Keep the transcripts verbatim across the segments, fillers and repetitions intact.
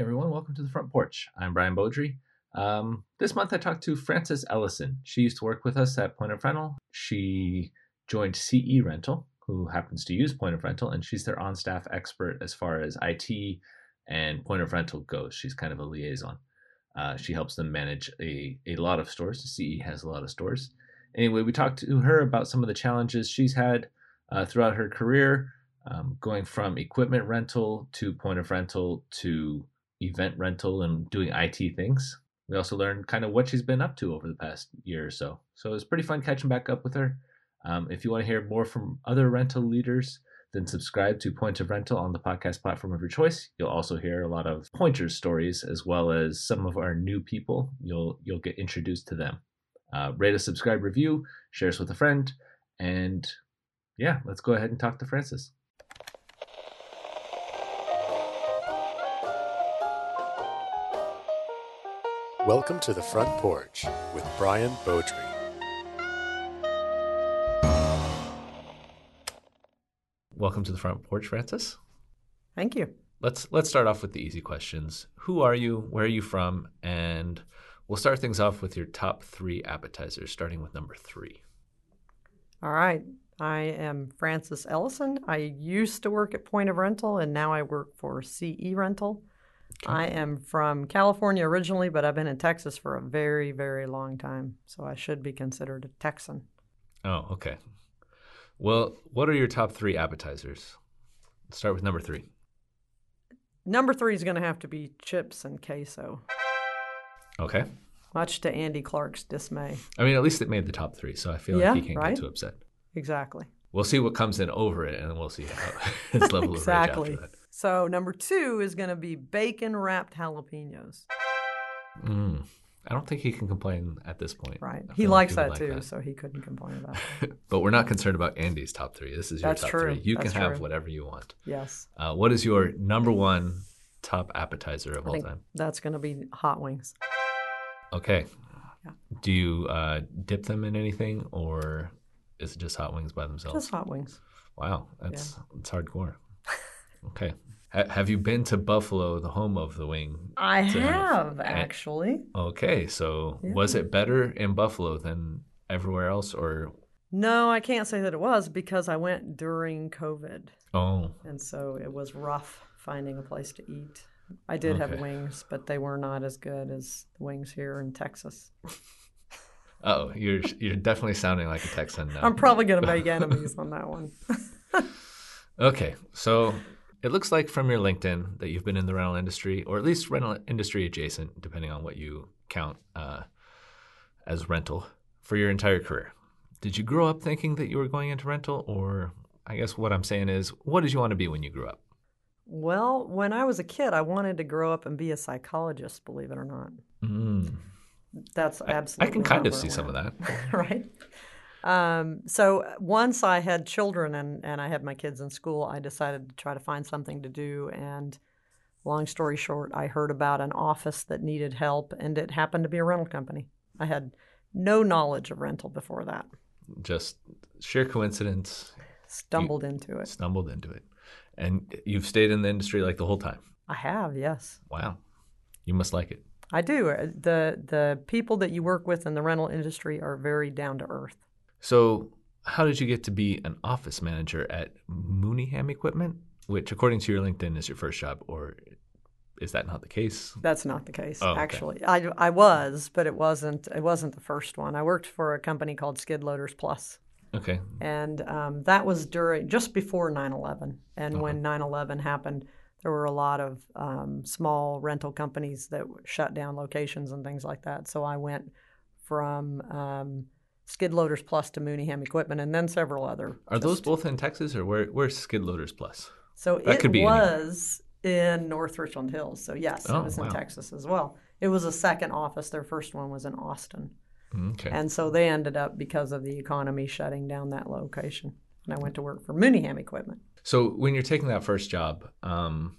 everyone, welcome to The Front Porch. I'm Brian Beaudry. Um, this month I talked to Frances Ellison. She used to work with us at Point of Rental. She joined C E Rental, who happens to use Point of Rental, and she's their on-staff expert as far as I T and Point of Rental goes. She's kind of a liaison. Uh, she helps them manage a, a lot of stores. C E has a lot of stores. Anyway, we talked to her about some of the challenges she's had uh, throughout her career, um, going from equipment rental to Point of Rental to event rental and doing I T things. We also learned kind of what she's been up to over the past year or so. So it was pretty fun catching back up with her. Um, if you want to hear more from other rental leaders, then subscribe to Point of Rental on the podcast platform of your choice. You'll also hear a lot of pointers stories as well as some of our new people. You'll you'll get introduced to them. Uh, rate us, subscribe, review, share us with a friend, and yeah, let's go ahead and talk to Frances. Welcome to The Front Porch with Brian Beaudry. Welcome to The Front Porch, Frances. Thank you. Let's let's start off with the easy questions. Who are you? Where are you from? And we'll start things off with your top three appetizers, starting with number three. All right. I am Frances Ellison. I used to work at Point of Rental, and now I work for C E Rental. Okay. I am from California originally, but I've been in Texas for a very, very long time, so I should be considered a Texan. Oh, okay. Well, what are your top three appetizers? Let's start with number three. Number three is going to have to be chips and queso. Okay. Much to Andy Clark's dismay. I mean, at least it made the top three, so I feel yeah, like he can't right? get too upset. Exactly. We'll see what comes in over it, and we'll see how his level exactly. of rage after that. So number two is going to be bacon-wrapped jalapenos. Mm. I don't think he can complain at this point. Right. He likes like that, like too, that. So he couldn't complain about it. But we're not concerned about Andy's top three. This is your That's top true. three. You That's can true. have whatever you want. Yes. Uh, what is your number one top appetizer of I all think time? That's going to be hot wings. Okay. Yeah. Do you uh, dip them in anything, or is it just hot wings by themselves? Just hot wings. Wow. That's, yeah. that's hardcore. Okay. Have you been to Buffalo, the home of the wing? I have, have, actually. Okay, so yeah. was it better in Buffalo than everywhere else, or? No, I can't say that it was because I went during COVID. Oh. And so it was rough finding a place to eat. I did okay. have wings, but they were not as good as the wings here in Texas. Uh-oh, you're, you're definitely sounding like a Texan now. I'm probably going to make enemies on that one. Okay, so it looks like from your LinkedIn that you've been in the rental industry, or at least rental industry adjacent, depending on what you count uh, as rental, for your entire career. Did you grow up thinking that you were going into rental? Or I guess what I'm saying is, what did you want to be when you grew up? Well, when I was a kid, I wanted to grow up and be a psychologist, believe it or not. Mm. That's absolutely I, I can kind of see some of that. Right? Um, so once I had children and, and I had my kids in school, I decided to try to find something to do. And long story short, I heard about an office that needed help, and it happened to be a rental company. I had no knowledge of rental before that. Just sheer coincidence. Stumbled you into it. Stumbled into it. And you've stayed in the industry like the whole time? I have, yes. Wow. You must like it. I do. The, the people that you work with in the rental industry are very down to earth. So how did you get to be an office manager at Mooneyham Equipment, which according to your LinkedIn is your first job, or is that not the case? That's not the case, oh, actually. Okay. I, I was, but it wasn't it wasn't the first one. I worked for a company called Skid Loaders Plus. Okay. And um, that was during just before nine eleven. And uh-huh. when nine eleven happened, there were a lot of um, small rental companies that shut down locations and things like that. So I went from Um, Skid Loaders Plus to Mooneyham Equipment, and then several other. Are just... those both in Texas, or where, where's Skid Loaders Plus? So that it could be was anywhere. in North Richland Hills. So yes, oh, it was wow. in Texas as well. It was a second office. Their first one was in Austin. Okay. And so they ended up, because of the economy, shutting down that location. And I went to work for Mooneyham Equipment. So when you're taking that first job, um,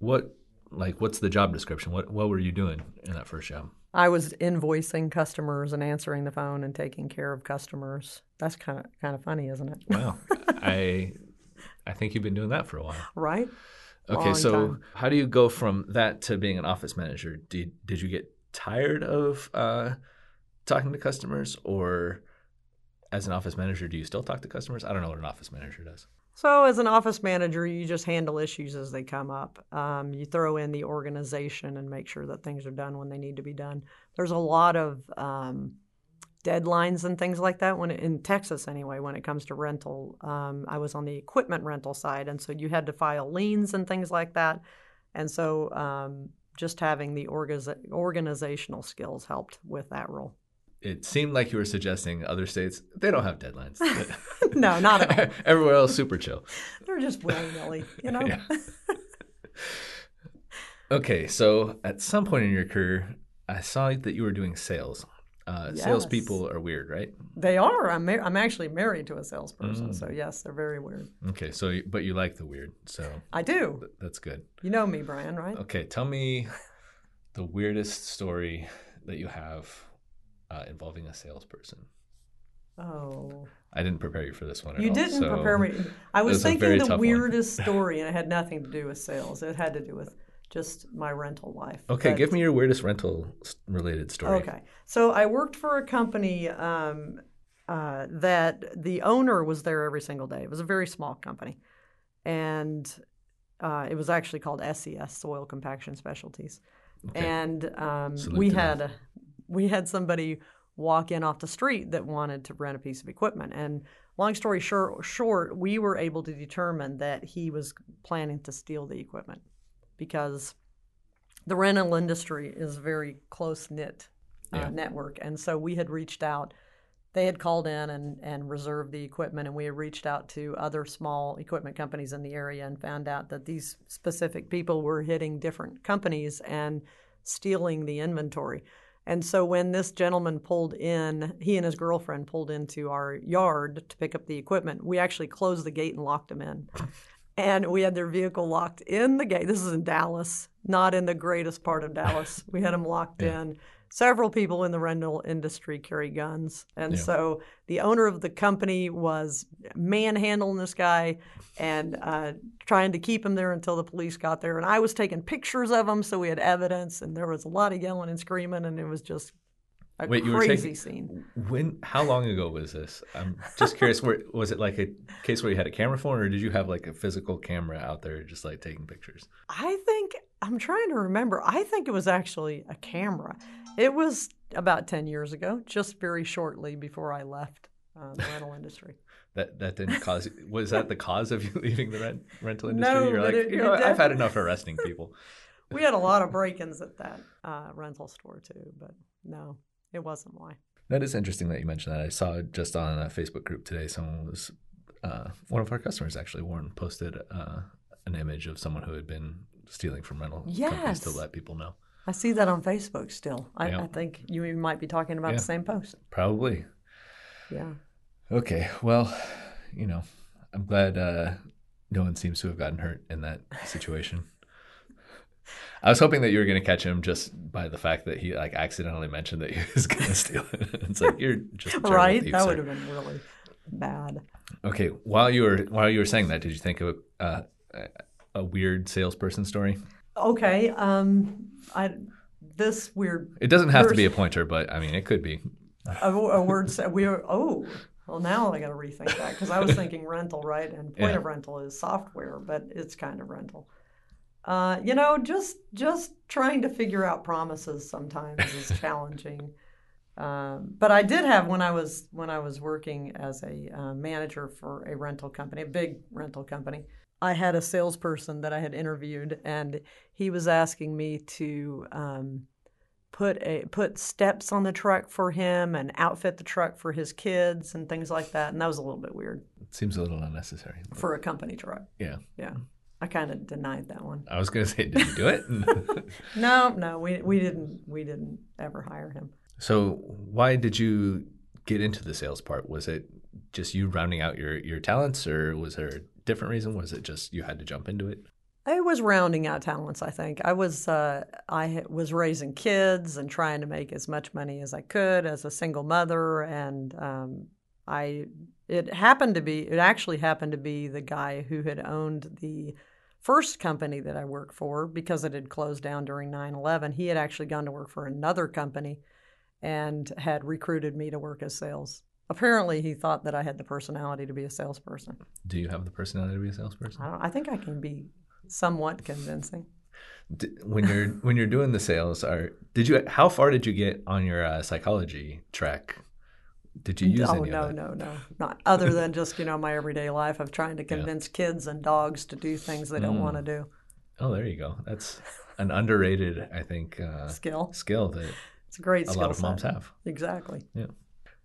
what like what's the job description? What what were you doing in that first job? I was invoicing customers and answering the phone and taking care of customers. That's kind of kind of funny, isn't it? Wow. I I think you've been doing that for a while. Right? Okay, so time. How do you go from that to being an office manager? Did did you get tired of uh, talking to customers, or as an office manager, do you still talk to customers? I don't know what an office manager does. So as an office manager, you just handle issues as they come up. Um, you throw in the organization and make sure that things are done when they need to be done. There's a lot of um, deadlines and things like that when it, in Texas anyway, when it comes to rental. Um, I was on the equipment rental side, and so you had to file liens and things like that. And so um, just having the orga- organizational skills helped with that role. It seemed like you were suggesting other states, they don't have deadlines. No, not at all. Everywhere else, super chill. They're just willy-nilly, you know? Yeah. Okay, so at some point in your career, I saw that you were doing sales. Uh, yes. Salespeople are weird, right? They are. I'm mar- I'm actually married to a salesperson, mm. so yes, they're very weird. Okay, so but you like the weird, so. I do. Th- that's good. You know me, Brian, right? Okay, tell me the weirdest story that you have Uh, involving a salesperson. Oh. I didn't prepare you for this one at you all. You didn't so prepare me. I was, was thinking the weirdest story, and it had nothing to do with sales. It had to do with just my rental life. Okay, but give me your weirdest rental-related story. Okay. So I worked for a company um, uh, that the owner was there every single day. It was a very small company, and uh, it was actually called S E S, Soil Compaction Specialties. Okay. And um, so we had... a We had somebody walk in off the street that wanted to rent a piece of equipment. And long story short, short, we were able to determine that he was planning to steal the equipment because the rental industry is a very close-knit uh, yeah. network. And so we had reached out. They had called in and, and reserved the equipment, and we had reached out to other small equipment companies in the area and found out that these specific people were hitting different companies and stealing the inventory. And so when this gentleman pulled in, he and his girlfriend pulled into our yard to pick up the equipment, we actually closed the gate and locked them in. And we had their vehicle locked in the gate. This is in Dallas, not in the greatest part of Dallas. We had them locked yeah. in. Several people in the rental industry carry guns. And yeah. so the owner of the company was manhandling this guy and uh, trying to keep him there until the police got there. And I was taking pictures of him, so we had evidence. And there was a lot of yelling and screaming, and it was just a Wait, crazy you were taking, scene. When? How long ago was this? I'm just curious. Where, was it like a case where you had a camera phone, or did you have like a physical camera out there just like taking pictures? I think – I'm trying to remember. I think it was actually a camera. It was about ten years ago, just very shortly before I left uh, the rental industry. that that didn't cause – was that the cause of you leaving the rent, rental industry? No, You're like, it, you know, I've had enough arresting people. We had a lot of break-ins at that uh, rental store too, but no, it wasn't why. That is interesting that you mentioned that. I saw just on a Facebook group today someone was uh, – one of our customers actually, Warren, posted uh, an image of someone who had been stealing from rental yes. companies to let people know. I see that on Facebook still. I, yeah. I think you might be talking about yeah. the same post. Probably. Yeah. Okay. Well, you know, I'm glad uh, no one seems to have gotten hurt in that situation. I was hoping that you were going to catch him just by the fact that he like accidentally mentioned that he was going to steal it. It's like, you're just a terrible right? thief, that sir. Would have been really bad. Okay. While you were while you were saying that, did you think of uh, a weird salesperson story? Okay, um, I this weird. It doesn't have verse, to be a pointer, but I mean, it could be. a, a word. We are. Oh, well, now I got to rethink that because I was thinking rental, right? And point yeah. of rental is software, but it's kind of rental. Uh, you know, just just trying to figure out promises sometimes is challenging. Um, but I did have when I was when I was working as a uh, manager for a rental company, a big rental company. I had a salesperson that I had interviewed, and he was asking me to um, put a, put steps on the truck for him and outfit the truck for his kids and things like that, and that was a little bit weird. It seems a little unnecessary. For a company truck. Yeah. Yeah. I kind of denied that one. I was going to say, did you do it? no, no, we we didn't we didn't ever hire him. So why did you get into the sales part? Was it just you rounding out your, your talents, or was there – different reason? Was it just you had to jump into it? I was rounding out talents, I think. I was uh, I was raising kids and trying to make as much money as I could as a single mother, and um, I it happened to be it actually happened to be the guy who had owned the first company that I worked for, because it had closed down during nine eleven, he had actually gone to work for another company and had recruited me to work as sales. Apparently, he thought that I had the personality to be a salesperson. Do you have the personality to be a salesperson? I, don't, I think I can be somewhat convincing. When you're when you're doing the sales, are did you how far did you get on your uh, psychology track? Did you use oh, any no, of that? No, no, no, not other than just, you know, my everyday life of trying to convince yeah. kids and dogs to do things they don't mm. want to do. Oh, there you go. That's an underrated, I think, uh, skill. Skill that it's a great a skill lot of moms set. Have. Exactly. Yeah.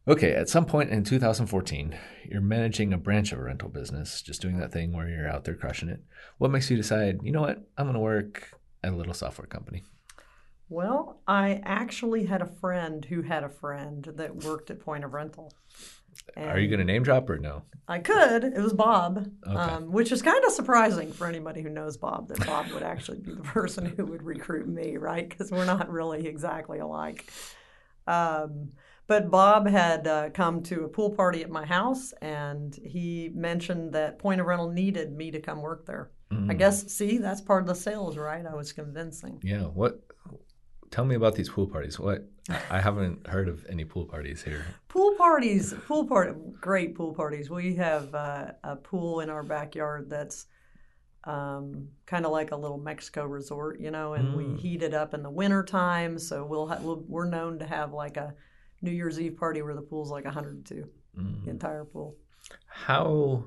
Okay. At some point in two thousand fourteen, you're managing a branch of a rental business, just doing that thing where you're out there crushing it. What makes you decide, you know what, I'm going to work at a little software company? Well, I actually had a friend who had a friend that worked at Point of Rental. And are you going to name drop or no? I could. It was Bob, okay. um, which is kind of surprising for anybody who knows Bob, that Bob would actually be the person who would recruit me, right? Because we're not really exactly alike. Um, but Bob had uh, come to a pool party at my house, and he mentioned that Point of Rental needed me to come work there. Mm. I guess, see, that's part of the sales, right? I was convincing. Yeah, what... Tell me about these pool parties. What? I haven't heard of any pool parties here. Pool parties, pool party, great pool parties. We have uh, a pool in our backyard that's um, kind of like a little Mexico resort, you know, and mm. we heat it up in the winter time. So we'll, ha- we'll we're known to have like a New Year's Eve party where the pool's like one hundred two, mm. the entire pool. How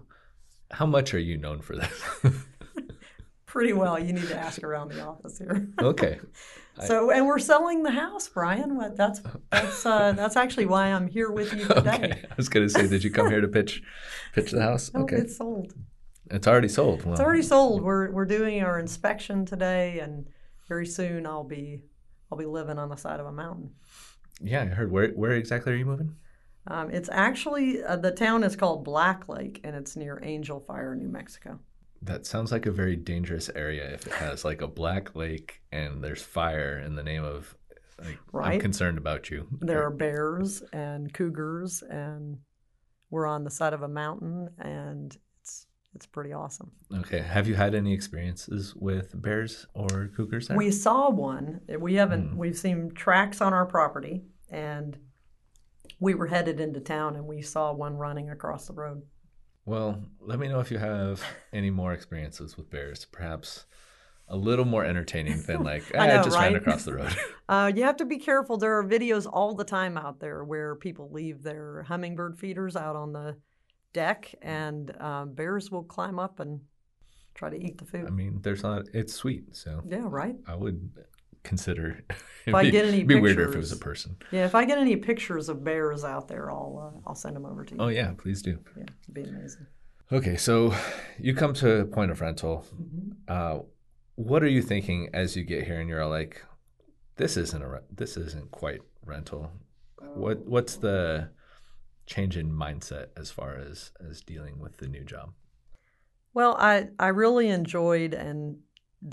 how much are you known for that? Pretty well. You need to ask around the office here. Okay. So, and we're selling the house, Brian. What? That's that's uh, that's actually why I'm here with you today. Okay. I was going to say, did you come here to pitch pitch the house? No, okay. It's sold. It's already sold. Well, it's already sold. We're we're doing our inspection today, and very soon I'll be I'll be living on the side of a mountain. Yeah, I heard. Where where exactly are you moving? Um, it's actually uh, the town is called Black Lake, and it's near Angel Fire, New Mexico. That sounds like a very dangerous area if it has like a black lake and there's fire in the name of, like, right? I'm concerned about you. There are bears and cougars, and we're on the side of a mountain, and it's it's pretty awesome. Okay. Have you had any experiences with bears or cougars there? We saw one. We haven't, mm. we've seen tracks on our property, and we were headed into town, and we saw one running across the road. Well, let me know if you have any more experiences with bears, perhaps a little more entertaining than like, I, know, I just right? ran across the road. uh, you have to be careful. There are videos all the time out there where people leave their hummingbird feeders out on the deck, and uh, bears will climb up and try to eat the food. I mean, there's not, it's sweet, so. Yeah, right. I would consider, if I get any it'd be pictures, weirder if it was a person. Yeah, if I get any pictures of bears out there, I'll uh, I'll send them over to you. Oh yeah, please do. Yeah, it'd be amazing. Okay, so you come to Point of Rental. Mm-hmm. Uh, what are you thinking as you get here, and you're all like, "This isn't a re- this isn't quite rental." What what's the change in mindset as far as as dealing with the new job? Well, I I really enjoyed and.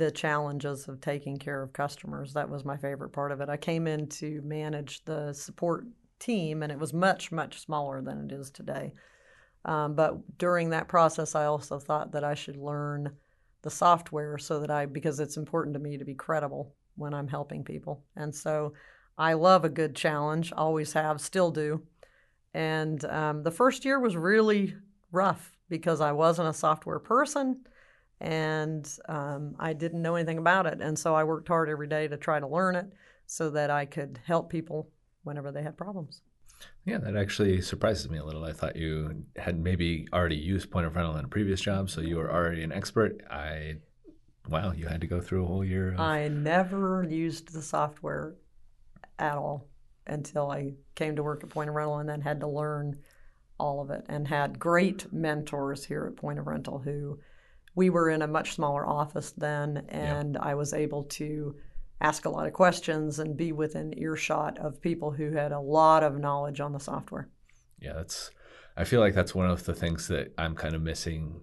the challenges of taking care of customers. That was my favorite part of it. I came in to manage the support team, and it was much, much smaller than it is today. Um, but during that process, I also thought that I should learn the software so that I, because it's important to me to be credible when I'm helping people. And so I love a good challenge, always have, still do. And um, the first year was really rough because I wasn't a software person. And um, I didn't know anything about it. And so I worked hard every day to try to learn it so that I could help people whenever they had problems. Yeah, that actually surprises me a little. I thought you had maybe already used Point of Rental in a previous job, so you were already an expert. I, wow, you had to go through a whole year. Of... I never used the software at all until I came to work at Point of Rental, and then had to learn all of it, and had great mentors here at Point of Rental who... We were in a much smaller office then, and yeah. I was able to ask a lot of questions and be within earshot of people who had a lot of knowledge on the software. Yeah, that's. I feel like that's one of the things that I'm kind of missing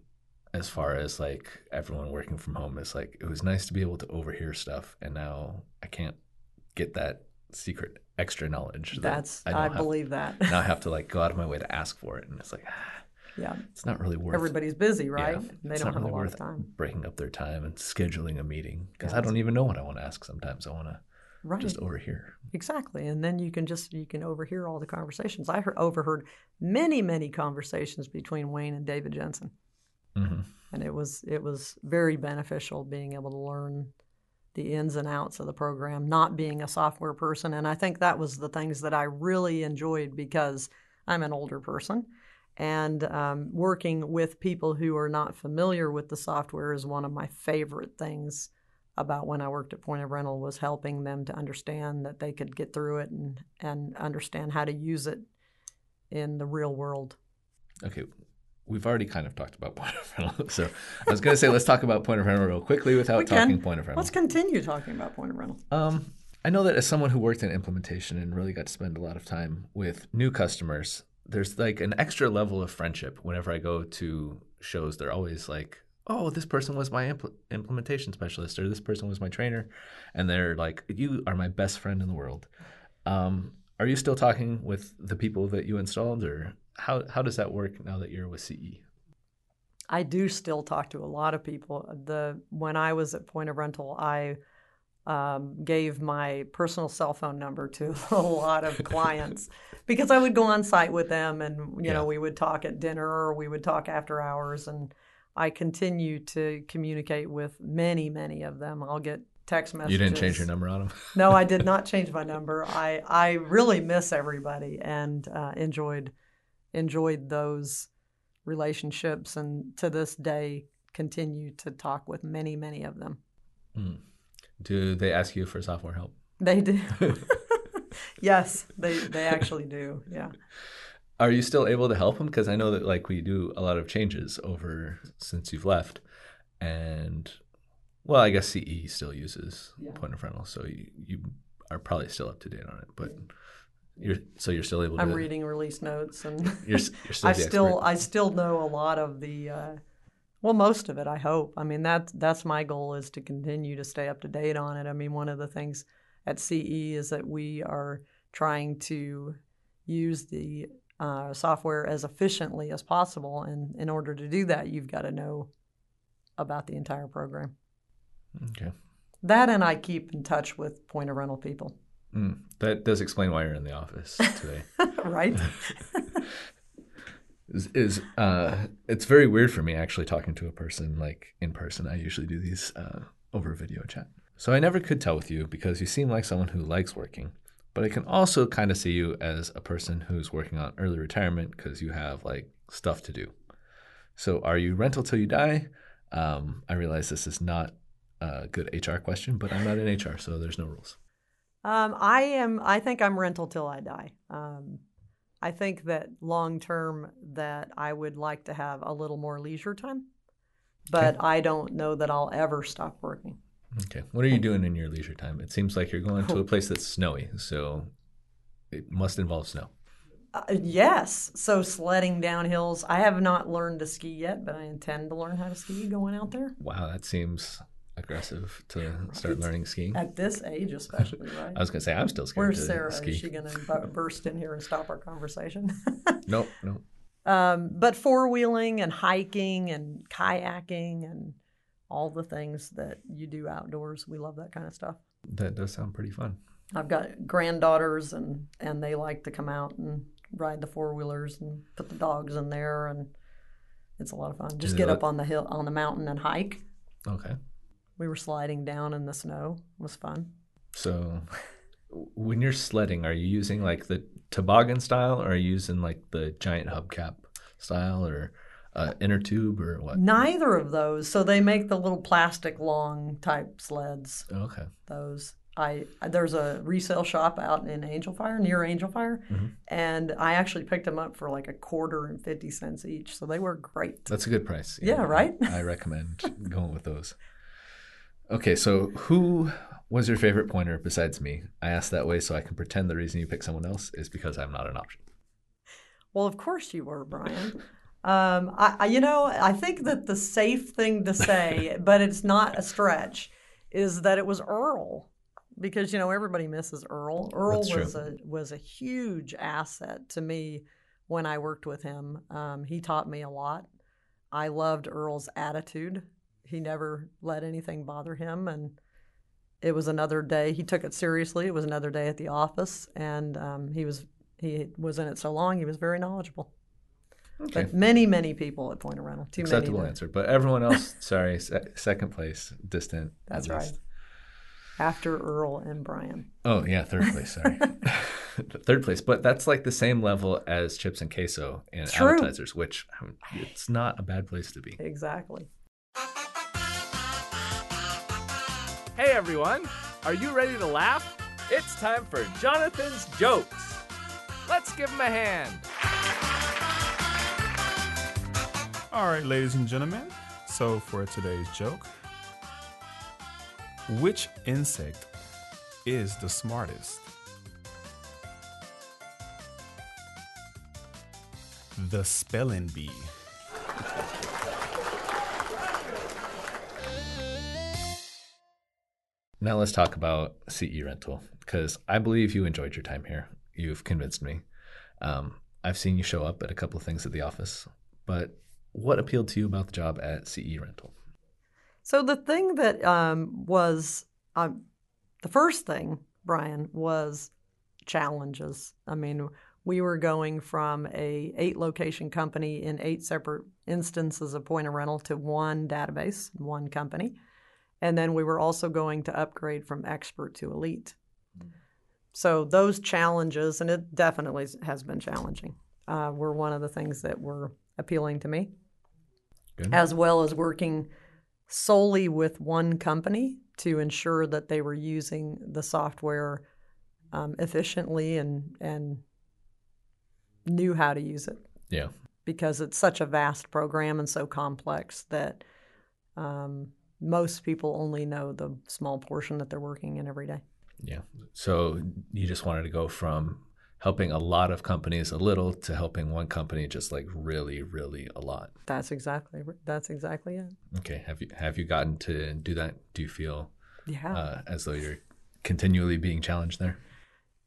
as far as like everyone working from home is like, it was nice to be able to overhear stuff, and now I can't get that secret extra knowledge. That that's, I, I believe have, that. Now I have to like go out of my way to ask for it, and it's like, ah. yeah, it's not really worth. Everybody's busy, right? Yeah, and they it's don't not have really a lot worth of time. Breaking up their time and scheduling a meeting because yeah, I don't even know what I want to ask. Sometimes I want to right. just overhear. Exactly, and then you can just you can overhear all the conversations. I heard, overheard many many conversations between Wayne and David Jensen, mm-hmm. and it was it was very beneficial being able to learn the ins and outs of the program, not being a software person. And I think that was the things that I really enjoyed because I'm an older person. And um, working with people who are not familiar with the software is one of my favorite things about when I worked at Point of Rental, was helping them to understand that they could get through it and, and understand how to use it in the real world. Okay. We've already kind of talked about Point of Rental. So I was going to say, let's talk about Point of Rental real quickly without talking Point of Rental. Let's continue talking about Point of Rental. Um, I know that as someone who worked in implementation and really got to spend a lot of time with new customers, there's like an extra level of friendship. Whenever I go to shows, they're always like, oh, this person was my impl- implementation specialist, or this person was my trainer. And they're like, you are my best friend in the world. Um, are you still talking with the people that you installed, or How how does that work now that you're with C E? I do still talk to a lot of people. The when I was at Point of Rental, I um, gave my personal cell phone number to a lot of clients because I would go on site with them, and you yeah. know we would talk at dinner or we would talk after hours, and I continue to communicate with many many of them. I'll get text messages. You didn't change your number on them? No, I did not change my number. I I really miss everybody and uh, enjoyed. enjoyed those relationships, and to this day continue to talk with many, many of them. Mm. Do they ask you for software help? They do. Yes, they they actually do. Yeah. Are you still able to help them? Because I know that like we do a lot of changes over since you've left, and well, I guess C E still uses yeah. Point of Rental, so you, you are probably still up to date on it, but. Yeah. You're, so you're still able to... I'm reading release notes, and you're, you're still I still I still know a lot of the, uh, well, most of it, I hope. I mean, that, that's my goal, is to continue to stay up to date on it. I mean, one of the things at C E is that we are trying to use the uh, software as efficiently as possible, and in order to do that, you've got to know about the entire program. Okay. That, and I keep in touch with Point of Rental people. Mm, that does explain why you're in the office today. Right? is, is, uh, it's very weird for me actually talking to a person like in person. I usually do these uh, over video chat. So I never could tell with you because you seem like someone who likes working, but I can also kind of see you as a person who's working on early retirement because you have like stuff to do. So are you rental till you die? Um, I realize this is not a good H R question, but I'm not in H R, so there's no rules. Um, I am. I think I'm rental till I die. Um, I think that long term that I would like to have a little more leisure time, but okay. I don't know that I'll ever stop working. Okay. What are you doing in your leisure time? It seems like you're going to a place that's snowy, so it must involve snow. Uh, yes. So sledding down hills. I have not learned to ski yet, but I intend to learn how to ski going out there. Wow, that seems... aggressive to right. start learning skiing at this age, especially, right? I was gonna say I'm still scared. Where's to Sarah? Ski. Is she gonna b- burst in here and stop our conversation? Nope, nope. Um, but four wheeling and hiking and kayaking and all the things that you do outdoors, we love that kind of stuff. That does sound pretty fun. I've got granddaughters, and and they like to come out and ride the four wheelers and put the dogs in there, and it's a lot of fun. Just get up on the hill on the mountain and hike. Okay. We were sliding down in the snow. It was fun. So when you're sledding, are you using like the toboggan style, or are you using like the giant hubcap style, or uh, inner tube, or what? Neither of those. So they make the little plastic long type sleds. Okay. Those. I There's a resale shop out in Angel Fire, near Angel Fire, mm-hmm. and I actually picked them up for like a quarter and fifty cents each. So they were great. That's a good price. Yeah, yeah, right? I recommend going with those. Okay, so who was your favorite pointer besides me? I asked that way so I can pretend the reason you picked someone else is because I'm not an option. Well, of course you were, Brian. um, I, I, you know, I think that the safe thing to say, but it's not a stretch, is that it was Earl, because you know everybody misses Earl. Earl was a was a huge asset to me when I worked with him. Um, he taught me a lot. I loved Earl's attitude. He never let anything bother him, and it was another day. He took it seriously. It was another day at the office, and um, he was he was in it so long, he was very knowledgeable. Okay. But many, many people at Point of Rental. Too Acceptable many answer. But everyone else, sorry, se- second place, distant. That's right. Least. After Earl and Brian. Oh, yeah, third place, sorry. Third place. But that's like the same level as chips and queso and True. appetizers, which it's not a bad place to be. Exactly. Hey, everyone. Are you ready to laugh? It's time for Jonathan's Jokes. Let's give him a hand. All right, ladies and gentlemen, so for today's joke, which insect is the smartest? The spelling bee. Now let's talk about C E Rental, because I believe you enjoyed your time here. You've convinced me. Um, I've seen you show up at a couple of things at the office, but what appealed to you about the job at C E Rental? So the thing that um, was uh, the first thing, Brian, was challenges. I mean, we were going from a eight location company in eight separate instances of Point of Rental to one database, one company. And then we were also going to upgrade from expert to elite. So those challenges, and it definitely has been challenging, uh, were one of the things that were appealing to me, Good. as well as working solely with one company to ensure that they were using the software um, efficiently and and knew how to use it. Yeah. Because it's such a vast program and so complex that um, most people only know the small portion that they're working in every day. Yeah. So you just wanted to go from helping a lot of companies a little to helping one company just like really, really a lot. That's exactly that's exactly it. Okay. Have you have you gotten to do that? Do you feel yeah. uh, as though you're continually being challenged there?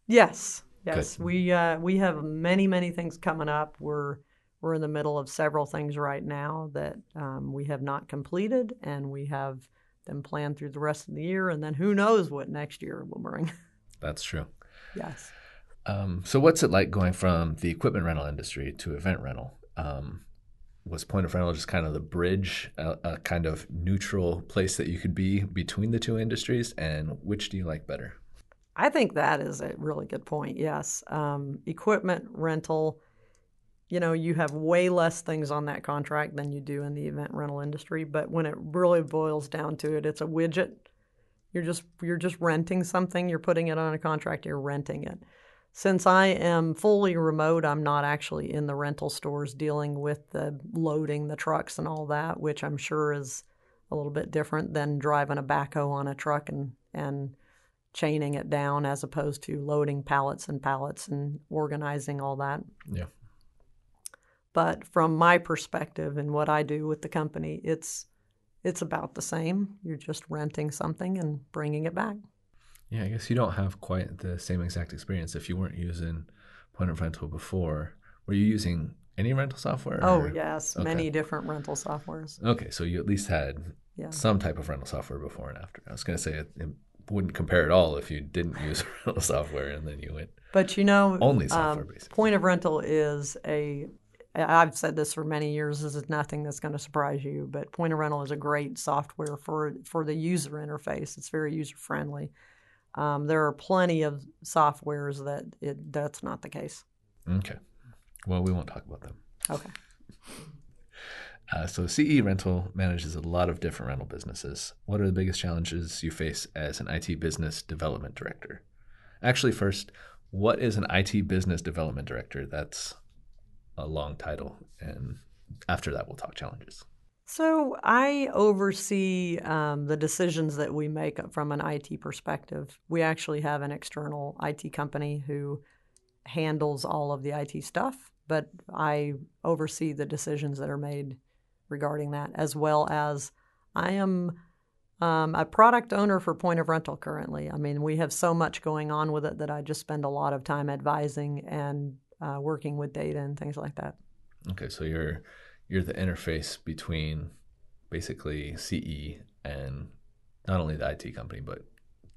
Yes. Yes. Good. We uh, we have many, many things coming up. We're we're in the middle of several things right now that um, we have not completed, and we have them planned through the rest of the year, and then who knows what next year will bring. That's true. Yes. Um, so what's it like going from the equipment rental industry to event rental? Um, was Point of Rental just kind of the bridge, a, a kind of neutral place that you could be between the two industries? And which do you like better? I think that is a really good point, yes. Um, equipment rental, you know, you have way less things on that contract than you do in the event rental industry. But when it really boils down to it, it's a widget. You're just you're just renting something. You're putting it on a contract. You're renting it. Since I am fully remote, I'm not actually in the rental stores dealing with the loading the trucks and all that, which I'm sure is a little bit different than driving a backhoe on a truck and, and chaining it down as opposed to loading pallets and pallets and organizing all that. Yeah. But from my perspective and what I do with the company, it's it's about the same. You're just renting something and bringing it back. Yeah, I guess you don't have quite the same exact experience if you weren't using Point of Rental before. Were you using any rental software? Oh, or? yes, okay. Many different rental softwares. Okay, so you at least had yeah. some type of rental software before and after. I was going to say it, it wouldn't compare at all if you didn't use rental software and then you went But you know, only software um, basically. Point of Rental is a, I've said this for many years, this is nothing that's going to surprise you, but Point of Rental is a great software for for the user interface. It's very user-friendly. Um, there are plenty of softwares that it, that's not the case. Okay. Well, we won't talk about them. Okay. uh, so C E Rental manages a lot of different rental businesses. What are the biggest challenges you face as an I T business development director? Actually, first, what is an I T business development director? That's a long title. And after that, we'll talk challenges. So I oversee um, the decisions that we make from an I T perspective. We actually have an external I T company who handles all of the I T stuff, but I oversee the decisions that are made regarding that, as well as I am um, a product owner for Point of Rental currently. I mean, we have so much going on with it that I just spend a lot of time advising and uh, working with data and things like that. Okay, so you're you're the interface between basically C E and not only the I T company, but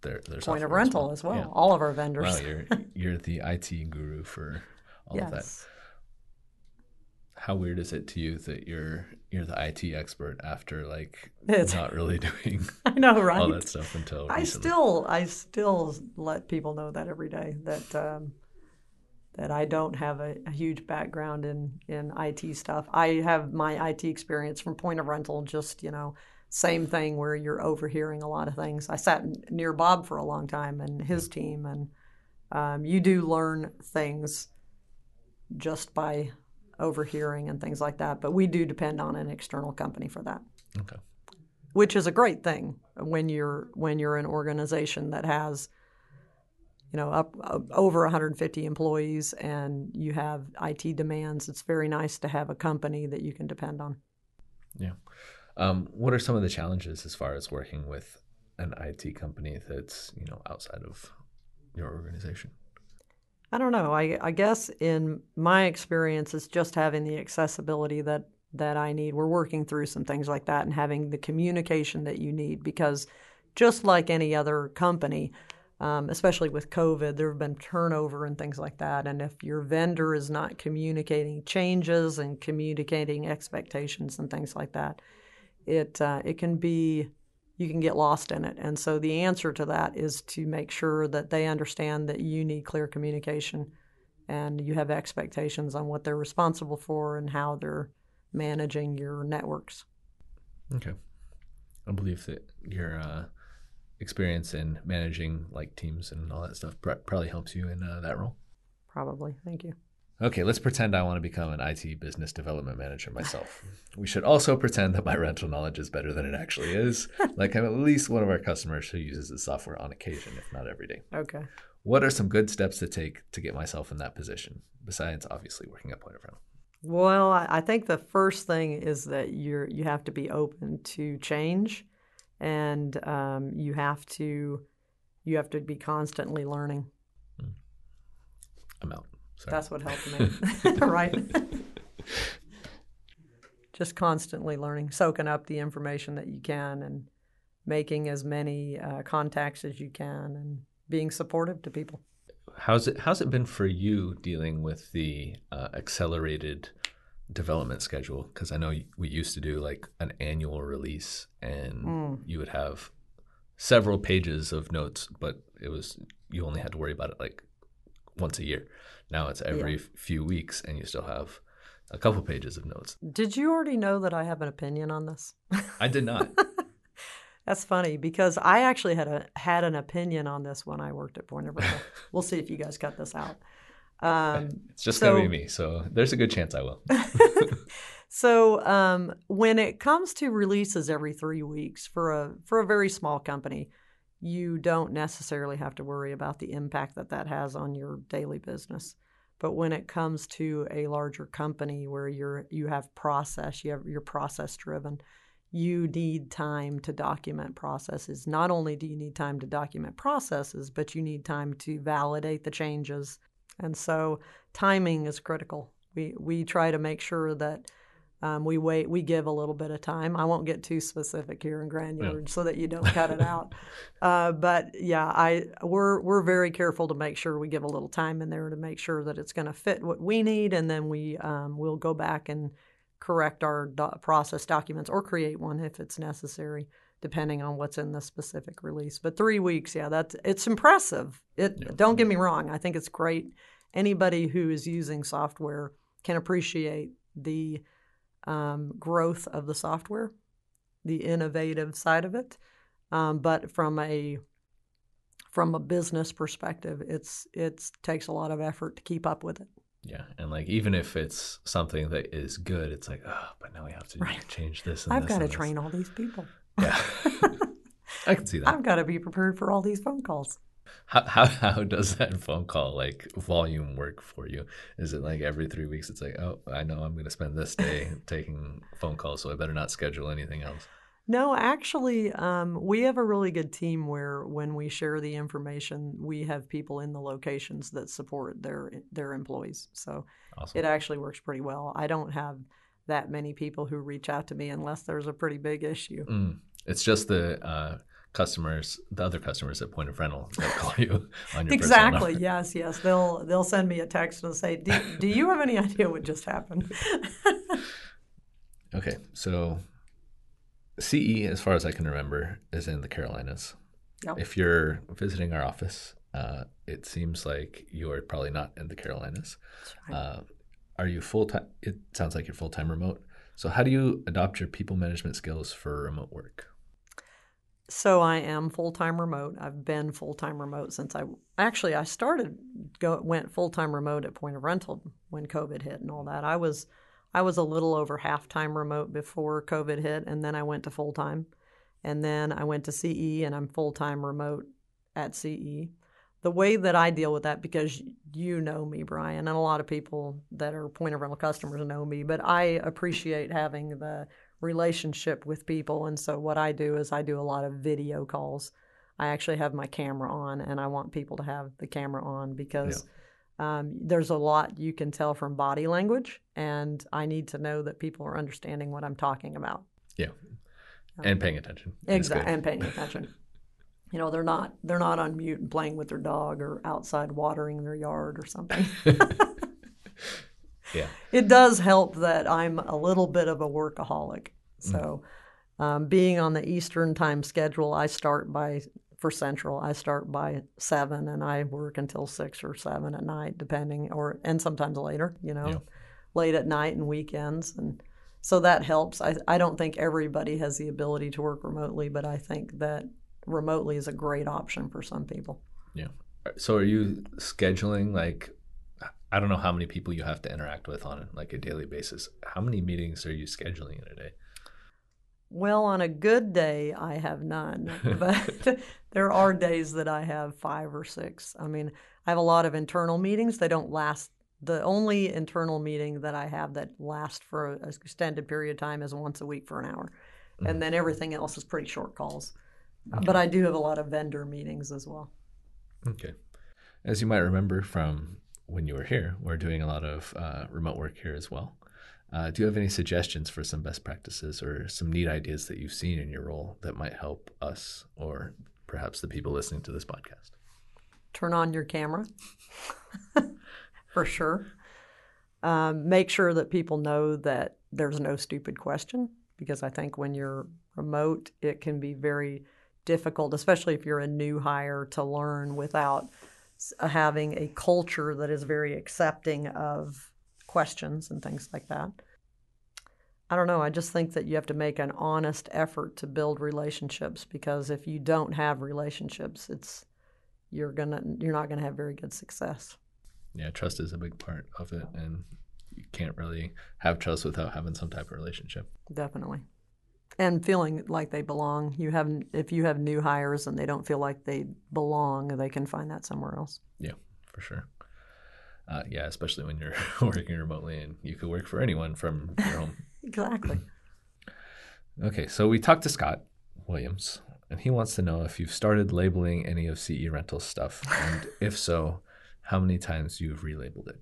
their their Point of Rental as well. As well. Yeah. All of our vendors. Wow, you're you're the I T guru for all yes. of that. How weird is it to you that you're you're the I T expert after like it's, not really doing I know, right? all that stuff until I recently. still I still let people know that every day that um, that I don't have a, a huge background in in I T stuff. I have my I T experience from Point of Rental, just you know same thing where you're overhearing a lot of things. I sat near Bob for a long time and his team, and um, you do learn things just by overhearing and things like that, but we do depend on an external company for that. Okay. Which is a great thing when you're when you're an organization that has, you know, up, up over one hundred fifty employees and you have I T demands. It's very nice to have a company that you can depend on. Yeah. Um, what are some of the challenges as far as working with an I T company that's, you know, outside of your organization? I don't know. I, I guess in my experience, it's just having the accessibility that, that I need. We're working through some things like that and having the communication that you need, because just like any other company, um, especially with COVID, there have been turnover and things like that. And if your vendor is not communicating changes and communicating expectations and things like that, it uh, it can be... you can get lost in it. And so the answer to that is to make sure that they understand that you need clear communication and you have expectations on what they're responsible for and how they're managing your networks. Okay. I believe that your uh, experience in managing like teams and all that stuff pr- probably helps you in uh, that role. Probably. Thank you. Okay, let's pretend I want to become an I T business development manager myself. We should also pretend that my rental knowledge is better than it actually is. Like I'm at least one of our customers who uses the software on occasion, if not every day. Okay. What are some good steps to take to get myself in that position, besides obviously working at Point of Rental? Well, I think the first thing is that you're you have to be open to change, and um, you have to you have to be constantly learning. I'm out. Sorry. That's what helped me, right? Just constantly learning, soaking up the information that you can and making as many uh, contacts as you can and being supportive to people. How's it, how's it been for you dealing with the uh, accelerated development schedule? Because I know we used to do like an annual release and mm. you would have several pages of notes, but it was you only had to worry about it like once a year. Now it's every yeah. few weeks and you still have a couple pages of notes. Did you already know that I have an opinion on this? I did not. That's funny, because I actually had a had an opinion on this when I worked at Point of Rental. We'll see if you guys cut this out. Um, it's just so, going to be me, so there's a good chance I will. So um, when it comes to releases every three weeks for a for a very small company, you don't necessarily have to worry about the impact that that has on your daily business. But when it comes to a larger company where you're you have process, you have you're process driven, you need time to document processes. Not only do you need time to document processes, but you need time to validate the changes. And so timing is critical. We we try to make sure that Um, we wait, we give a little bit of time. I won't get too specific here and granular yeah. so that you don't cut it out. Uh, but yeah, I we're we're very careful to make sure we give a little time in there to make sure that it's going to fit what we need, and then we um, we'll go back and correct our do- process documents or create one if it's necessary, depending on what's in the specific release. But three weeks, yeah, that's it's impressive. It yeah. Don't get me wrong, I think it's great. Anybody who is using software can appreciate the Um, growth of the software, the innovative side of it, um, but from a from a business perspective, it's it's takes a lot of effort to keep up with it. Yeah, and like even if it's something that is good, it's like oh, but now we have to right. change this. And I've got to train all these people. Yeah, I can see that. I've got to be prepared for all these phone calls. How, how how does that phone call like volume work for you? Is it like every three weeks it's like, oh, I know I'm going to spend this day taking phone calls, so I better not schedule anything else? No, actually, um, we have a really good team where when we share the information, we have people in the locations that support their their employees. So awesome. It actually works pretty well. I don't have that many people who reach out to me unless there's a pretty big issue. Mm. It's just the uh, customers, the other customers at Point of Rental that call you on your exactly. Yes, yes. They'll they'll send me a text and say, do, do you have any idea what just happened? Okay, so C E, as far as I can remember, is in the Carolinas. Yep. If you're visiting our office, uh, it seems like you're probably not in the Carolinas. Uh, are you full-time? It sounds like you're full-time remote. So how do you adopt your people management skills for remote work? So I am full-time remote. I've been full-time remote since I – actually, I started go, – went full-time remote at Point of Rental when COVID hit and all that. I was – I was a little over half-time remote before COVID hit, and then I went to full-time. And then I went to C E, and I'm full-time remote at C E. The way that I deal with that, because you know me, Brian, and a lot of people that are Point of Rental customers know me, but I appreciate having the relationship with people. And so what I do is I do a lot of video calls. I actually have my camera on, and I want people to have the camera on because yeah. – Um, there's a lot you can tell from body language, and I need to know that people are understanding what I'm talking about. Yeah, um, and paying attention. Exactly, and paying attention. You know, they're not they're not on mute and playing with their dog or outside watering their yard or something. Yeah, it does help that I'm a little bit of a workaholic. So, mm. um, being on the Eastern time schedule, I start by. For Central, I start by seven and I work until six or seven at night, depending, or and sometimes later, you know, yeah. late at night and weekends. And so that helps. I, I don't think everybody has the ability to work remotely, but I think that remotely is a great option for some people. Yeah. So are you scheduling, like, I don't know how many people you have to interact with on like a daily basis. How many meetings are you scheduling in a day? Well, on a good day, I have none, but there are days that I have five or six. I mean, I have a lot of internal meetings. They don't last. The only internal meeting that I have that lasts for an extended period of time is once a week for an hour, mm-hmm. and then everything else is pretty short calls. Okay. But I do have a lot of vendor meetings as well. Okay. As you might remember from when you were here, we're doing a lot of uh, remote work here as well. Uh, do you have any suggestions for some best practices or some neat ideas that you've seen in your role that might help us or perhaps the people listening to this podcast? Turn on your camera, for sure. Um, make sure that people know that there's no stupid question, because I think when you're remote, it can be very difficult, especially if you're a new hire, to learn without having a culture that is very accepting of questions and things like that. I don't know. I just think that you have to make an honest effort to build relationships, because if you don't have relationships, it's you're gonna you're not gonna have very good success. Yeah, trust is a big part of it, and you can't really have trust without having some type of relationship. Definitely, and feeling like they belong. You have if you have new hires and they don't feel like they belong, they can find that somewhere else. Yeah, for sure. Uh, yeah, especially when you're working remotely and you could work for anyone from your home. Exactly. Okay, so we talked to Scott Williams, and he wants to know if you've started labeling any of C E Rental's stuff, and if so, how many times you've relabeled it.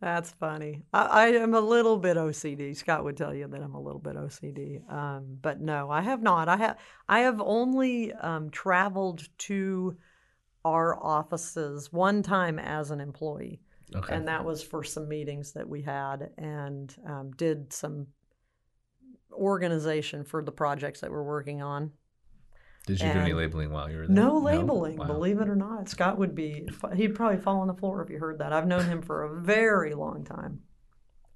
That's funny. I, I am a little bit O C D. Scott would tell you that I'm a little bit O C D, um, but no, I have not. I have I have only um, traveled to our offices one time as an employee. Okay. And that was for some meetings that we had, and um, did some organization for the projects that we're working on. Did you and do any labeling while you were there? No labeling, no? Wow. Believe it or not. Scott would be, he'd probably fall on the floor if you heard that. I've known him for a very long time.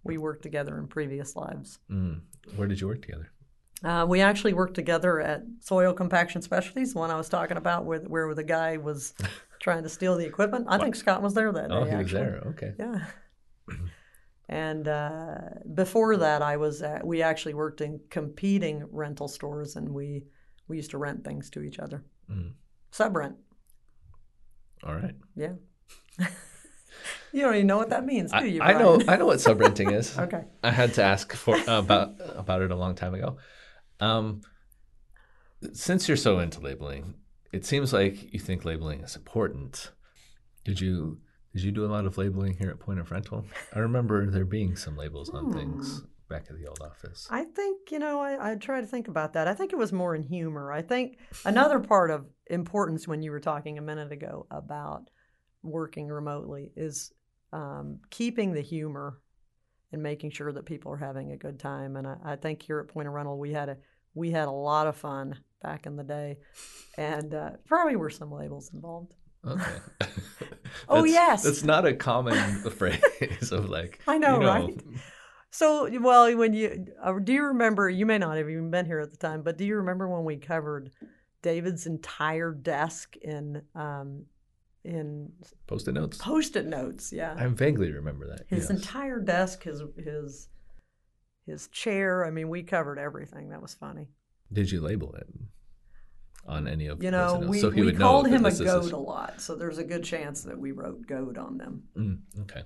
We worked together in previous lives. Mm. Where did you work together? Uh, we actually worked together at Soil Compaction Specialties, the one I was talking about, where, where the guy was trying to steal the equipment. I wow. think Scott was there that day. Oh, he actually. was there. Okay. Yeah. And uh, before that, I was at, we actually worked in competing rental stores, and we we used to rent things to each other. Mm. Sub-rent. All right. Yeah. You don't even know what that means, do you, Brian? I know. I know what sub-renting is. Okay. I had to ask for uh, about about it a long time ago. Um, Since you're so into labeling, it seems like you think labeling is important. Did you did you do a lot of labeling here at Point of Rental? I remember there being some labels on hmm. things back at the old office. I think, you know, I, I try to think about that. I think it was more in humor. I think another part of importance when you were talking a minute ago about working remotely is um, keeping the humor and making sure that people are having a good time. And I, I think here at Point of Rental, we had a we had a lot of fun back in the day, and uh, probably were some labels involved. Okay. Oh, yes. That's not a common phrase of like, I know, you know, right? So, well, when you, uh, do you remember, you may not have even been here at the time, but do you remember when we covered David's entire desk in, um, in Post-it notes? Post-it notes, yeah. I vaguely remember that. His yes. entire desk, his, his, his chair. I mean, we covered everything. That was funny. Did you label it on any of the You know, we, so we called him a goat a lot, so there's a good chance that we wrote goat on them. Mm, okay.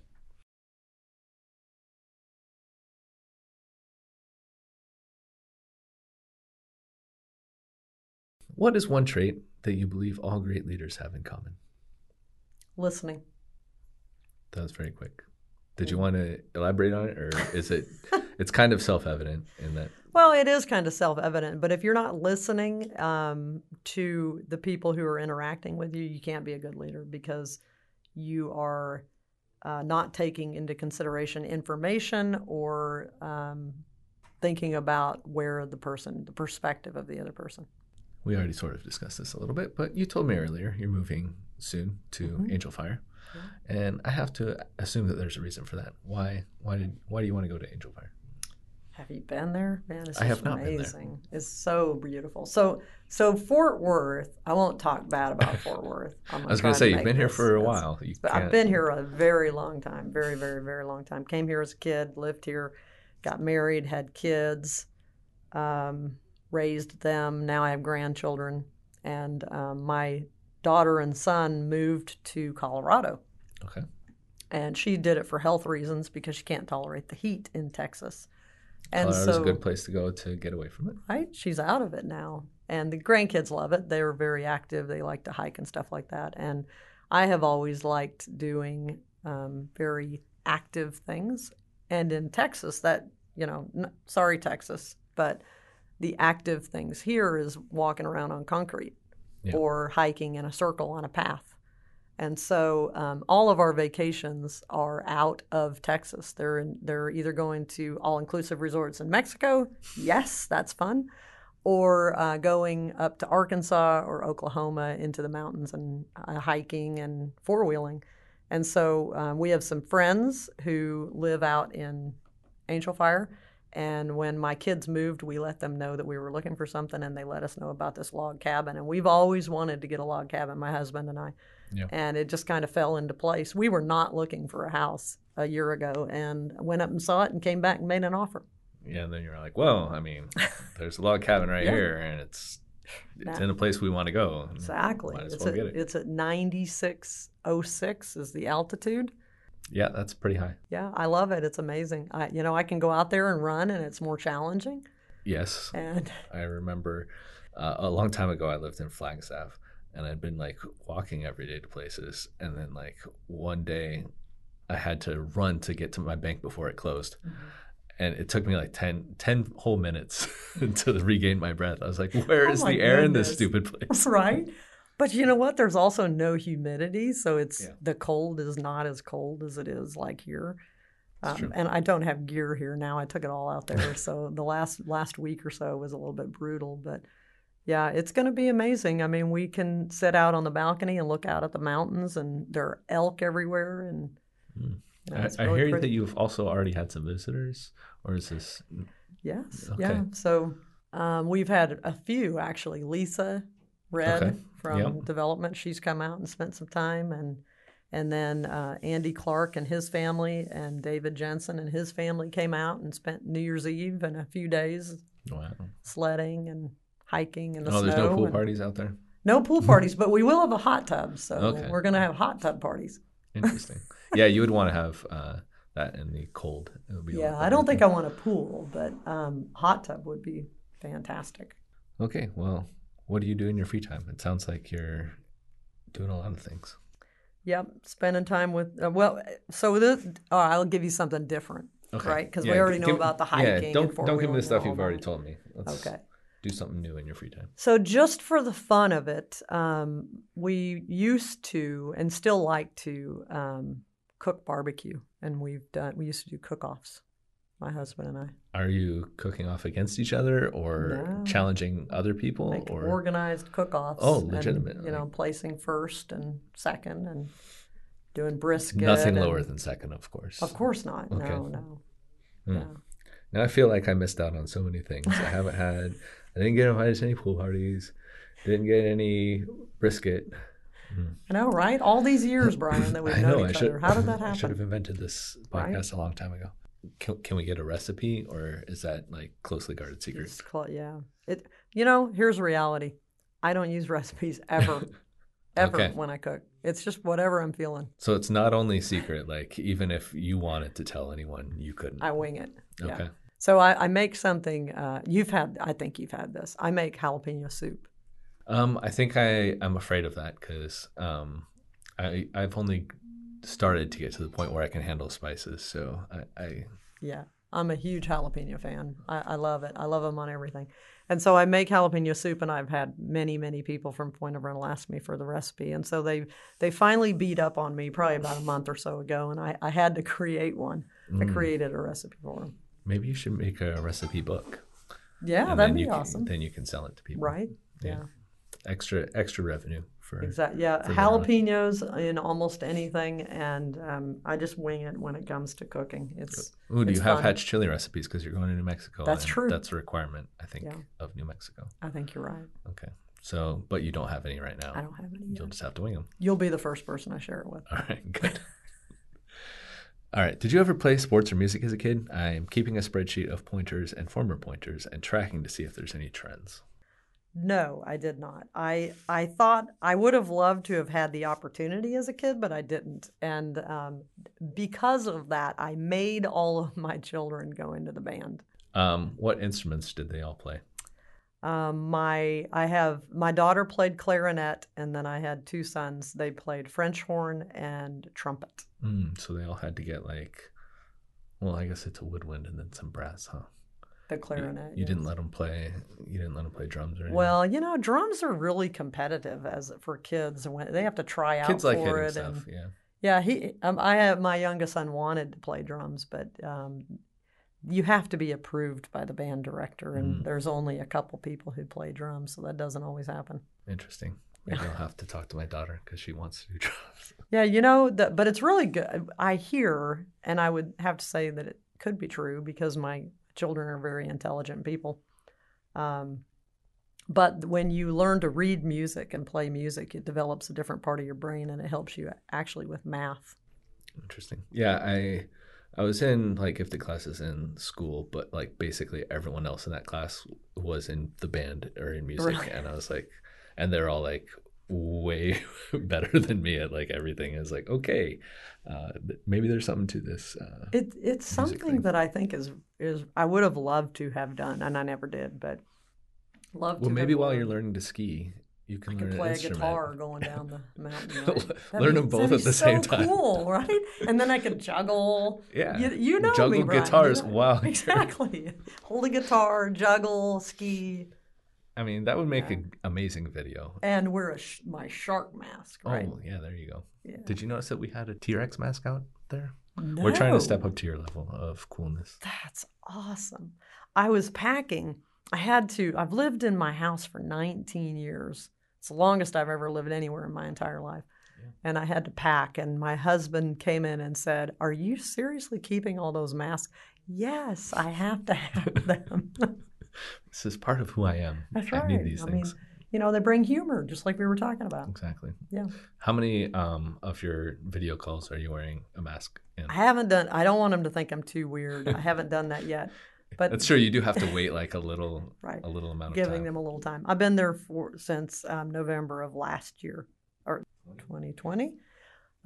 What is one trait that you believe all great leaders have in common? Listening. That was very quick. Did you want to elaborate on it, or is it it's kind of self-evident in that? Well, it is kind of self-evident, but if you're not listening um, to the people who are interacting with you, you can't be a good leader, because you are uh, not taking into consideration information or um, thinking about where the person, the perspective of the other person. We already sort of discussed this a little bit, but you told me earlier you're moving soon to mm-hmm. Angel Fire. Yeah. And I have to assume that there's a reason for that. Why Why did? Why do you want to go to Angel Fire? Have you been there? Man, it's I have not amazing. Been there. It's so beautiful. So so Fort Worth, I won't talk bad about Fort Worth. I'm I was going to say, you've been this, here for a while. You I've been here a very long time, very, very, very long time. Came here as a kid, lived here, got married, had kids, um, raised them. Now I have grandchildren, and um, my daughter and son moved to Colorado. Okay. And she did it for health reasons because she can't tolerate the heat in Texas. And Colorado's so, a good place to go to get away from it. Right? She's out of it now. And the grandkids love it. They're very active. They like to hike and stuff like that. And I have always liked doing um, very active things. And in Texas, that, you know, n- sorry, Texas, but the active things here is walking around on concrete. Yeah. Or hiking in a circle on a path. And so um, all of our vacations are out of Texas. They're in, they're either going to all-inclusive resorts in Mexico, yes, that's fun, or uh, going up to Arkansas or Oklahoma into the mountains and uh, hiking and four-wheeling. And so um, we have some friends who live out in Angel Fire. And when my kids moved, we let them know that we were looking for something, and they let us know about this log cabin. And we've always wanted to get a log cabin, my husband and I. Yeah. And it just kind of fell into place. We were not looking for a house a year ago, and went up and saw it and came back and made an offer. Yeah, and then you're like, well, I mean, there's a log cabin right yeah. here, and it's it's that, in a place we want to go. Exactly. Might as well get it. It's at ninety-six oh six is the altitude. Yeah, that's pretty high. Yeah, I love it. It's amazing. I, you know, I can go out there and run, and it's more challenging. Yes. And I remember uh, a long time ago I lived in Flagstaff, and I'd been, like, walking every day to places. And then, like, one day I had to run to get to my bank before it closed. Mm-hmm. And it took me, like, ten, ten whole minutes to regain my breath. I was like, where is oh my the air goodness. In this stupid place? Right? But you know what? There's also no humidity, so it's yeah. the cold is not as cold as it is like here. Um, and I don't have gear here now. I took it all out there. So the last last week or so was a little bit brutal. But, yeah, it's going to be amazing. I mean, we can sit out on the balcony and look out at the mountains, and there are elk everywhere. And mm. you know, I, really I hear pretty. That you've also already had some visitors, or is this? Yes. Okay. Yeah. So um, we've had a few, actually. Lisa Red. Okay. From yep. development, she's come out and spent some time, and and then uh, Andy Clark and his family, and David Jensen and his family came out and spent New Year's Eve and a few days wow. sledding and hiking in the oh, snow. Oh, there's no pool parties out there? No pool parties, but we will have a hot tub, so okay. we're going to have hot tub parties. Interesting. Yeah, you would want to have uh, that in the cold. It would be yeah, I don't think I want a pool, but um, hot tub would be fantastic. Okay, well, what do you do in your free time? It sounds like you're doing a lot of things. Yep, spending time with uh, – well, so this oh, I'll give you something different, okay. right? Because yeah, we already give, know about the hiking. Yeah, don't, don't give me the stuff you've already told me. Let's okay. do something new in your free time. So just for the fun of it, um, we used to and still like to um, cook barbecue, and we've done – we used to do cook-offs. My husband and I. Are you cooking off against each other or no. challenging other people? Like or organized cook-offs. Oh, legitimate. You know, placing first and second and doing brisket. Nothing and, lower than second, of course. Of course not. Okay. No, no, mm. no. Now I feel like I missed out on so many things. I haven't had, I didn't get invited to any pool parties, didn't get any brisket. Mm. I know, right? All these years, Brian, that we've known know, each I should, other. How did that happen? I should have invented this podcast right? a long time ago. Can, can we get a recipe, or is that like closely guarded secret? It's called, yeah. It. You know, here's reality. I don't use recipes ever, ever okay. when I cook. It's just whatever I'm feeling. So it's not only secret. Like even if you wanted to tell anyone, you couldn't. I wing it. Okay. Yeah. So I, I make something. Uh, you've had. I think you've had this. I make jalapeno soup. Um, I think I I'm afraid of that because um, I I've only. started to get to the point where I can handle spices. So I, I yeah, I'm a huge jalapeno fan. I, I love it. I love them on everything. And so I make jalapeno soup, and I've had many, many people from Point of Rental ask me for the recipe. And so they, they finally beat up on me probably about a month or so ago, and I, I had to create one. Mm. I created a recipe for them. Maybe you should make a recipe book. Yeah, and that'd be awesome. Can, then you can sell it to people. Right? Yeah. yeah. Extra extra revenue. Exactly. Yeah, jalapenos knowledge. In almost anything, and um, I just wing it when it comes to cooking. It's Ooh, do it's you have fun. Hatch chili recipes because you're going to New Mexico? That's true. That's a requirement, I think, yeah. of New Mexico. I think you're right. Okay. So, but you don't have any right now. I don't have any. You'll yet. Just have to wing them. You'll be the first person I share it with. All right. Good. All right. Did you ever play sports or music as a kid? I am keeping a spreadsheet of pointers and former pointers and tracking to see if there's any trends. No, I did not. I I thought I would have loved to have had the opportunity as a kid, but I didn't. And um, because of that, I made all of my children go into the band. Um, what instruments did they all play? Um, my I have my daughter played clarinet, and then I had two sons. They played French horn and trumpet. Mm, so they all had to get like, well, I guess it's a woodwind and then some brass, huh? The clarinet. You, you yes. didn't let them play. You didn't let them play drums or anything. Well, you know, drums are really competitive as for kids. When they have to try out kids for like hitting it. Stuff, and, yeah. Yeah. He. Um, I have my youngest son wanted to play drums, but um, you have to be approved by the band director, and mm. there's only a couple people who play drums, so that doesn't always happen. Interesting. Maybe I'll have to talk to my daughter because she wants to do drums. Yeah, you know, the, but it's really good. I hear, and I would have to say that it could be true because my children are very intelligent people. Um, but when you learn to read music and play music, it develops a different part of your brain, and it helps you actually with math. Interesting. Yeah, I I was in like gifted classes in school, but like basically everyone else in that class was in the band or in music. Really? And I was like, and they're all like way better than me at like everything. Is like, okay, uh, maybe there's something to this. Uh, it, it's something that I think is, is I would have loved to have done, and I never did, but love well, to. Well, maybe while done. You're learning to ski, you can, can learn play an a instrument. Guitar going down the mountain. Right? learn them both at the so same time. Cool, right? And then I could juggle. Yeah, you, you know juggle me, Brian. Guitars. You know, wow, exactly. Hold a guitar, juggle, ski. I mean, that would make yeah. an amazing video. And wear a sh- my shark mask, right? Oh, yeah, there you go. Yeah. Did you notice that we had a T-Rex mask out there? No. We're trying to step up to your level of coolness. That's awesome. I was packing. I had to. I've lived in my house for nineteen years. It's the longest I've ever lived anywhere in my entire life. Yeah. And I had to pack. And my husband came in and said, "Are you seriously keeping all those masks?" Yes, I have to have them. This is part of who I am. That's right. I need these I things. Mean, you know, they bring humor, just like we were talking about. Exactly. Yeah. How many um, of your video calls are you wearing a mask in? I haven't done. I don't want them to think I'm too weird. I haven't done that yet. But that's true. You do have to wait like a little, right. a little amount of Giving time. Giving them a little time. I've been there for since um, November of last year, or twenty twenty.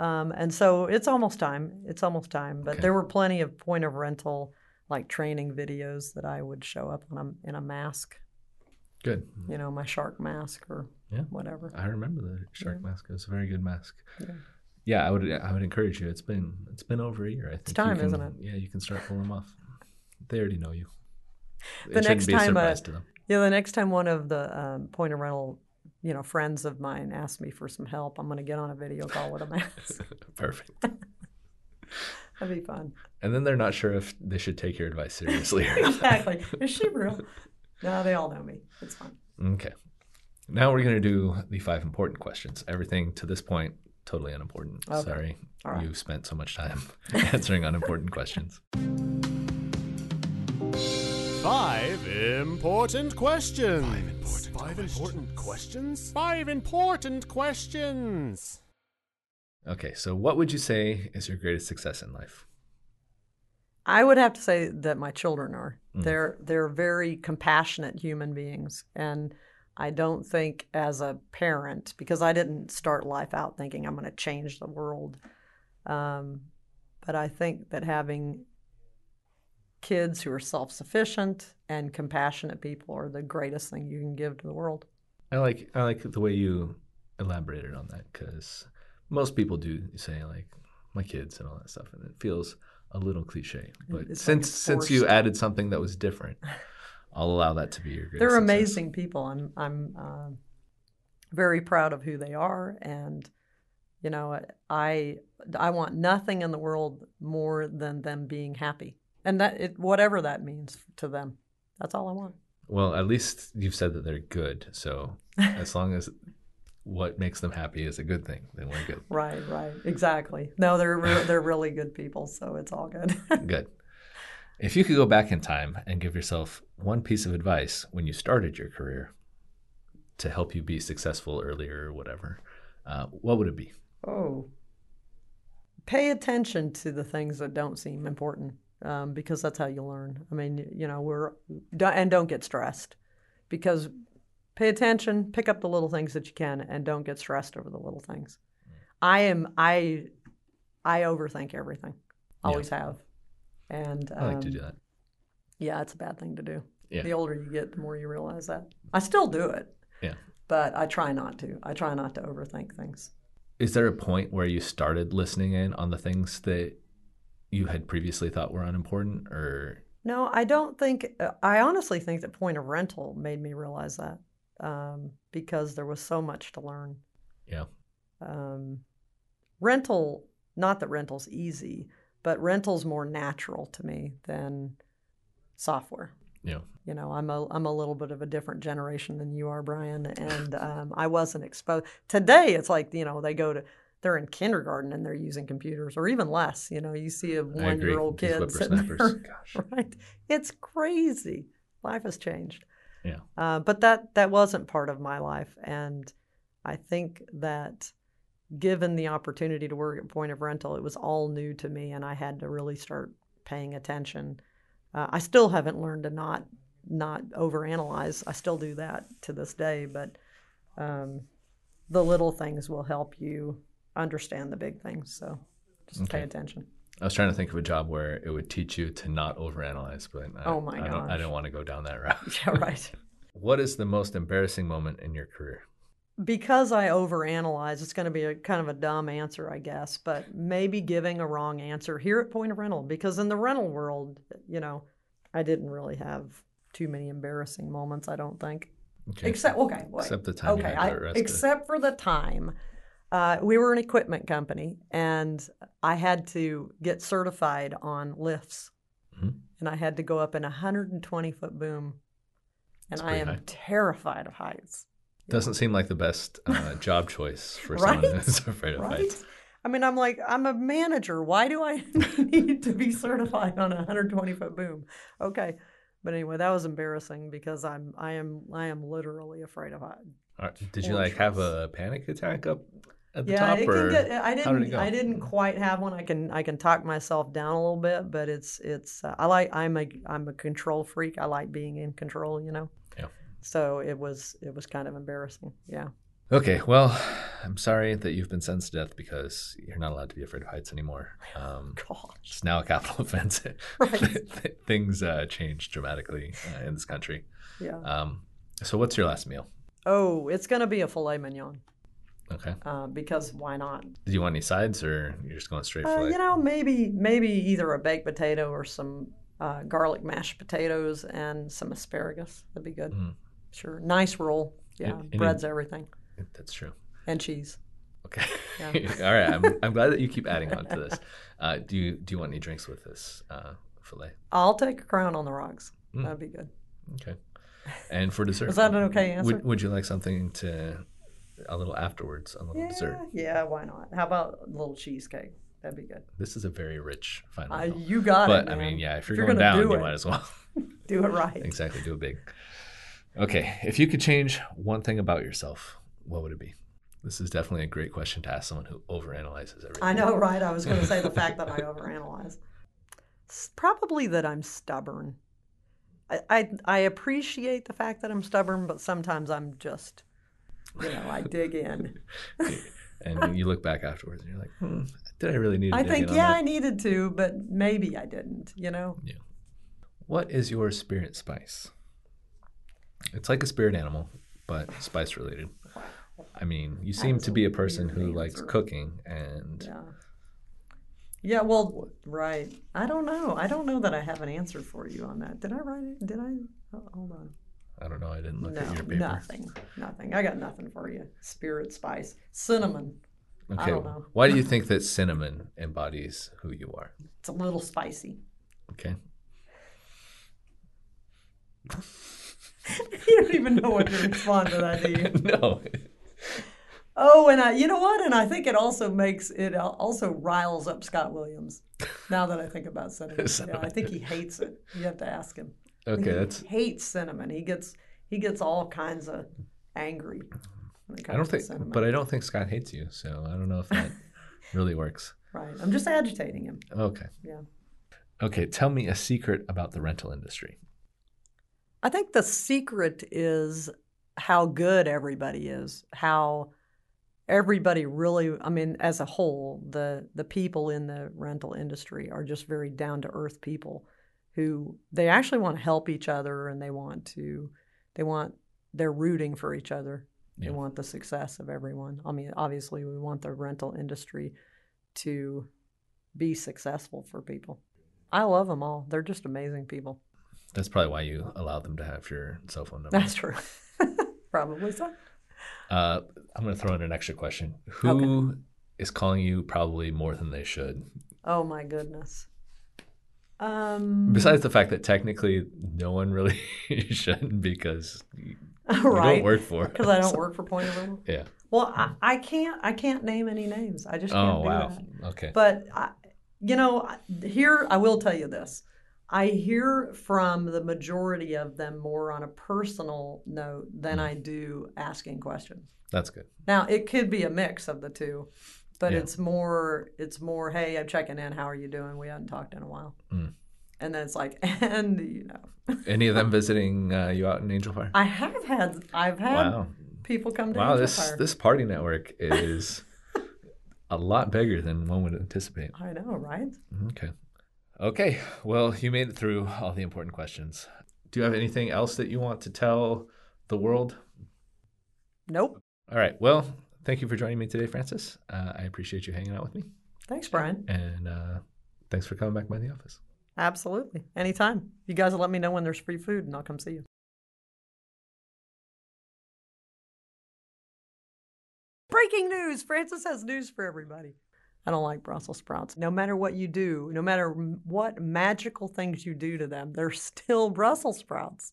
Um, and so it's almost time. It's almost time. But okay. There were plenty of Point of Rental like training videos that I would show up in a, in a mask. Good. You know, my shark mask or yeah. whatever. I remember the shark yeah. mask. It was a very good mask. Yeah. yeah, I would I would encourage you. It's been it's been over a year, I think. It's time, can, isn't it? Yeah, you can start pulling them off. They already know you. The it next shouldn't be a surprise uh, to them. Yeah, the next time one of the um, Point of Rental, you know, friends of mine asked me for some help, I'm going to get on a video call with a mask. Perfect. That'd be fun. And then they're not sure if they should take your advice seriously or not. Exactly. Is she real? No, they all know me. It's fun. Okay. Now we're going to do the five important questions. Everything to this point, totally unimportant. Okay. Sorry. All right. You've spent so much time answering unimportant questions. Five important questions. Five important, Five questions. important questions. Five important questions. Okay, so what would you say is your greatest success in life? I would have to say that my children are. Mm. They're they're very compassionate human beings, and I don't think as a parent, because I didn't start life out thinking I'm going to change the world, um, but I think that having kids who are self-sufficient and compassionate people are the greatest thing you can give to the world. I like I like the way you elaborated on that, because most people do say, like, my kids and all that stuff, and it feels a little cliche. But it's since like since you added something that was different, I'll allow that to be your greatest They're amazing success. people. I'm, I'm uh, very proud of who they are, and you know, I, I want nothing in the world more than them being happy. And that it, whatever that means to them, that's all I want. Well, at least you've said that they're good. So as long as what makes them happy is a good thing, then we're good. Right, right, exactly. No, they're re- they're really good people, so it's all good. Good. If you could go back in time and give yourself one piece of advice when you started your career to help you be successful earlier or whatever, uh, what would it be? Oh, pay attention to the things that don't seem important. Um, because that's how you learn. I mean, you know, we're and don't get stressed, because pay attention, pick up the little things that you can, and don't get stressed over the little things. I am I, I overthink everything. Always yeah. have, and um, I like to do that. Yeah, it's a bad thing to do. Yeah. The older you get, the more you realize that. I still do it. Yeah. But I try not to. I try not to overthink things. Is there a point where you started listening in on the things that you had previously thought were unimportant? Or no, I don't think, I honestly think that Point of Rental made me realize that, um, because there was so much to learn. Yeah. Um, rental, not that rental's easy, but rental's more natural to me than software. Yeah. You know, I'm a, I'm a little bit of a different generation than you are, Brian. And um, I wasn't exposed. Today, it's like, you know, they go to, they're in kindergarten and they're using computers, or even less. You know, you see a one-year-old kid sitting there. Gosh. Right? It's crazy. Life has changed. Yeah. Uh, but that that wasn't part of my life, and I think that given the opportunity to work at Point of Rental, it was all new to me, and I had to really start paying attention. Uh, I still haven't learned to not not overanalyze. I still do that to this day, but um, the little things will help you understand the big things, so just okay. pay attention. I was trying to think of a job where it would teach you to not overanalyze, but I, oh my I, don't, I don't want to go down that route. Yeah, right. What is the most embarrassing moment in your career? Because I overanalyze, it's going to be a kind of a dumb answer, I guess, but maybe giving a wrong answer here at Point of Rental, because in the rental world, you know, I didn't really have too many embarrassing moments, I don't think. Okay. Except, okay, wait. Except the time okay, you had I, Except for the time. Uh, we were an equipment company, and I had to get certified on lifts, mm-hmm. and I had to go up in a one hundred twenty foot boom, and I am high. terrified of heights. Doesn't know? seem like the best uh, job choice for right? someone who's afraid of right? heights. I mean, I'm like, I'm a manager. Why do I need to be certified on a one hundred twenty foot boom? Okay, but anyway, that was embarrassing because I'm, I am, I am literally afraid of heights. Right. Did you like have a panic attack up? At the yeah, top, it can get, I didn't. Did I didn't quite have one. I can. I can talk myself down a little bit, but it's. It's. Uh, I like. I'm a. I'm a control freak. I like being in control. You know. Yeah. So it was. It was kind of embarrassing. Yeah. Okay. Well, I'm sorry that you've been sentenced to death because you're not allowed to be afraid of heights anymore. Um, Gosh. It's now a capital offense. Right. Things uh, change dramatically uh, in this country. Yeah. Um, So what's your last meal? Oh, it's going to be a filet mignon. Okay. Uh, because why not? Do you want any sides, or you're just going straight uh, for it? You know, maybe maybe either a baked potato or some uh, garlic mashed potatoes and some asparagus. That'd be good. Mm. Sure. Nice roll. Yeah. Any, bread's everything. That's true. And cheese. Okay. Yeah. All right. I'm, I'm glad that you keep adding on to this. Uh, do you do you want any drinks with this uh, filet? I'll take a Crown on the rocks. Mm. That'd be good. Okay. And for dessert, is that an okay answer? Would, would you like something to? A little afterwards, a little yeah, dessert. Yeah, why not? How about a little cheesecake? That'd be good. This is a very rich final uh, meal. You got but, it, But, I mean, yeah, if you're, if you're going down, do you might as well. Do it right. Exactly, do it big. Okay, if you could change one thing about yourself, what would it be? This is definitely a great question to ask someone who overanalyzes everything. I know, right? I was going to say the fact that I overanalyze. It's probably that I'm stubborn. I, I I appreciate the fact that I'm stubborn, but sometimes I'm just... You know, I dig in. And you look back afterwards and you're like, hmm, did I really need to I dig think, in on yeah, that? I needed to, but maybe I didn't, you know? Yeah. What is your spirit spice? It's like a spirit animal, but spice related. I mean, you seem Absolutely. to be a person who likes answer. cooking and... Yeah. Yeah, well, right. I don't know. I don't know that I have an answer for you on that. Did I write it? Did I? Oh, hold on. I don't know. I didn't look no, at your paper. Nothing. Nothing. I got nothing for you. Spirit spice. Cinnamon. Okay. I don't know. Why do you think that cinnamon embodies who you are? It's a little spicy. Okay. You don't even know what to respond to that, do you? No. Oh, and I, you know what? And I think it also makes, it also riles up Scott Williams. Now that I think about cinnamon. Yeah, I think he hates it. You have to ask him. Okay, he that's... hates cinnamon. He gets he gets all kinds of angry. When it comes I don't think, to cinnamon. But I don't think Scott hates you, so I don't know if that really works. Right, I'm just agitating him. Okay. Yeah. Okay, tell me a secret about the rental industry. I think the secret is how good everybody is. How everybody really, I mean, as a whole, the the people in the rental industry are just very down to earth people. Who they actually want to help each other, and they want to, they want, they're rooting for each other. Yeah. They want the success of everyone. I mean, obviously, we want the rental industry to be successful for people. I love them all. They're just amazing people. That's probably why you allowed them to have your cell phone number. That's true. Probably so. Uh, I'm going to throw in an extra question. Who okay. is calling you probably more than they should? Oh, my goodness. Um, Besides the fact that technically no one really shouldn't because you, right. you don't work for it. Because I don't work for Point of Rental. Yeah. Well, I, I can't I can't name any names. I just can't oh, do wow. that. Okay. But, I, you know, here I will tell you this. I hear from the majority of them more on a personal note than mm. I do asking questions. That's good. Now, it could be a mix of the two. But yeah. it's more, it's more, hey, I'm checking in. How are you doing? We haven't talked in a while. Mm. And then it's like, and, you know. Any of them visiting uh, you out in Angel Fire? I have had, I've had wow. people come to wow, Angel this, Fire. Wow, this party network is a lot bigger than one would anticipate. I know, right? Okay. Okay. Well, you made it through all the important questions. Do you have anything else that you want to tell the world? Nope. All right. Well. Thank you for joining me today, Frances. Uh, I appreciate you hanging out with me. Thanks, Brian. And uh, thanks for coming back by the office. Absolutely. Anytime. You guys will let me know when there's free food, and I'll come see you. Breaking news. Frances has news for everybody. I don't like Brussels sprouts. No matter what you do, no matter what magical things you do to them, they're still Brussels sprouts.